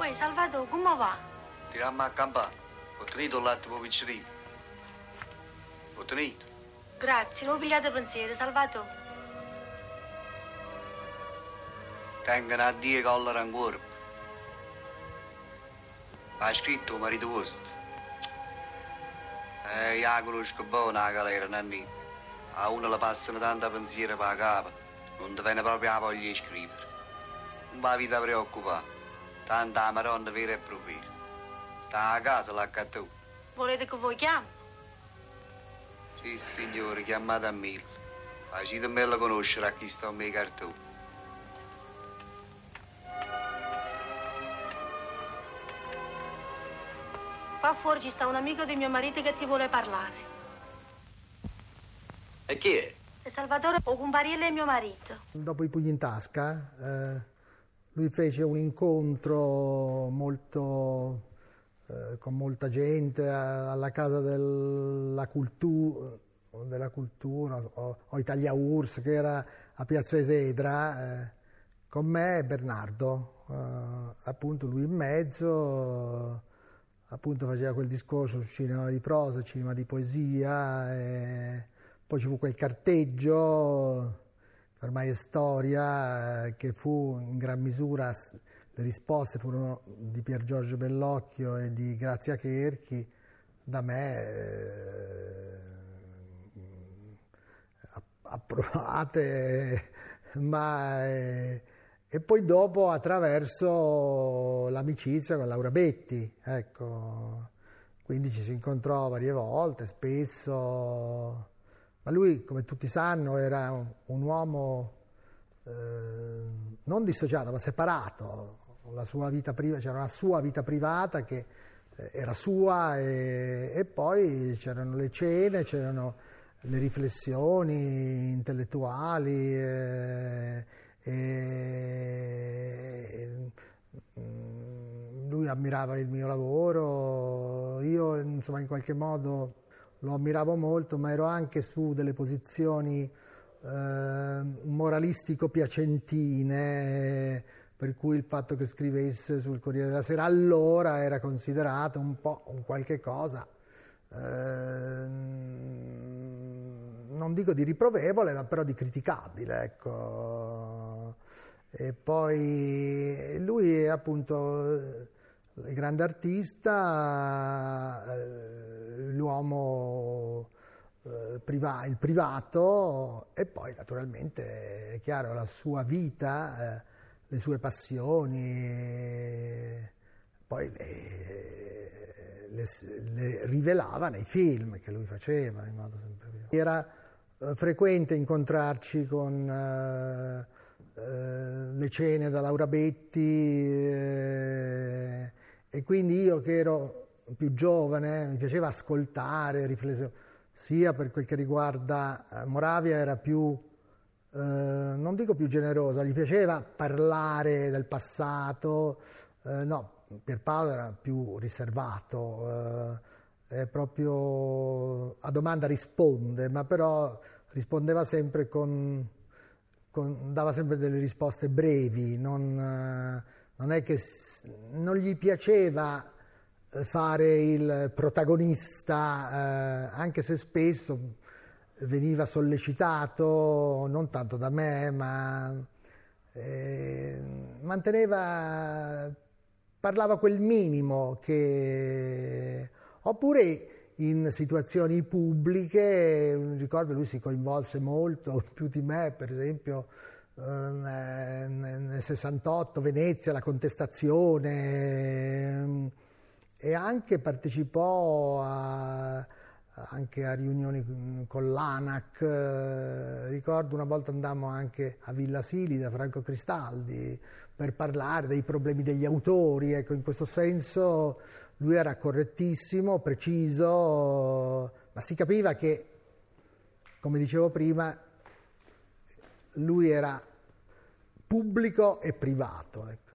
Uè, Salvatore, come va? Tiramma a campà. Ho tenuto il latte per piccirino. Ho tenuto. Grazie, l'ho pigliato pensiero, Salvatore. Tengono a Dio che ho la rancuore. Ha scritto il marito vostro. Io conosco bene la galera, Nanni. A uno le passano tanta pensiero per la capa. Non ti viene proprio la voglia di scrivere. Non va vita preoccupata. Tanta la Madonna vera e propria. Sta a casa l'accattò. Volete che voi chiami? Sì, signore, chiamate a me. Facetemelo conoscere a chi sta a me cartone. Qua fuori ci sta un amico di mio marito che ti vuole parlare. E chi è? È Salvatore Pogumpariello è mio marito. Dopo i pugni in tasca, lui fece un incontro molto, con molta gente alla Casa della Cultura o Italia URSS, che era a Piazza Esedra, con me e Bernardo. Appunto lui in mezzo... Appunto faceva quel discorso sul cinema di prosa, cinema di poesia, e poi ci fu quel carteggio, che ormai è storia, che fu in gran misura, le risposte furono di Piergiorgio Bellocchio e di Grazia Cherchi, da me approvate, ma... E poi dopo attraverso l'amicizia con Laura Betti, ecco, quindi ci si incontrò varie volte, spesso, ma lui, come tutti sanno, era un uomo non dissociato ma separato, la sua vita privata, c'era una sua vita privata che era sua e poi c'erano le cene, c'erano le riflessioni intellettuali, e lui ammirava il mio lavoro, io insomma in qualche modo lo ammiravo molto, ma ero anche su delle posizioni moralistico-piacentine, per cui il fatto che scrivesse sul Corriere della Sera allora era considerato un po' un qualche cosa, non dico di riprovevole, ma però di criticabile, ecco. E poi lui è appunto il grande artista, l'uomo il privato, e poi naturalmente è chiaro la sua vita, le sue passioni, poi le rivelava nei film che lui faceva in modo sempre più. Era frequente incontrarci con le cene da Laura Betti, e quindi io che ero più giovane mi piaceva ascoltare, riflettere, sia per quel che riguarda Moravia era più, non dico più generosa, gli piaceva parlare del passato, no, Pier Paolo era più riservato, è proprio a domanda risponde, ma però rispondeva sempre dava sempre delle risposte brevi, non è che non gli piaceva fare il protagonista, anche se spesso veniva sollecitato non tanto da me, ma parlava quel minimo che... Oppure in situazioni pubbliche, ricordo lui si coinvolse molto, più di me, per esempio nel 68, Venezia, la contestazione, e anche partecipò anche a riunioni con l'ANAC. Ricordo una volta andammo anche a Villa Sili da Franco Cristaldi per parlare dei problemi degli autori, ecco, in questo senso lui era correttissimo, preciso, ma si capiva che, come dicevo prima, lui era pubblico e privato, ecco.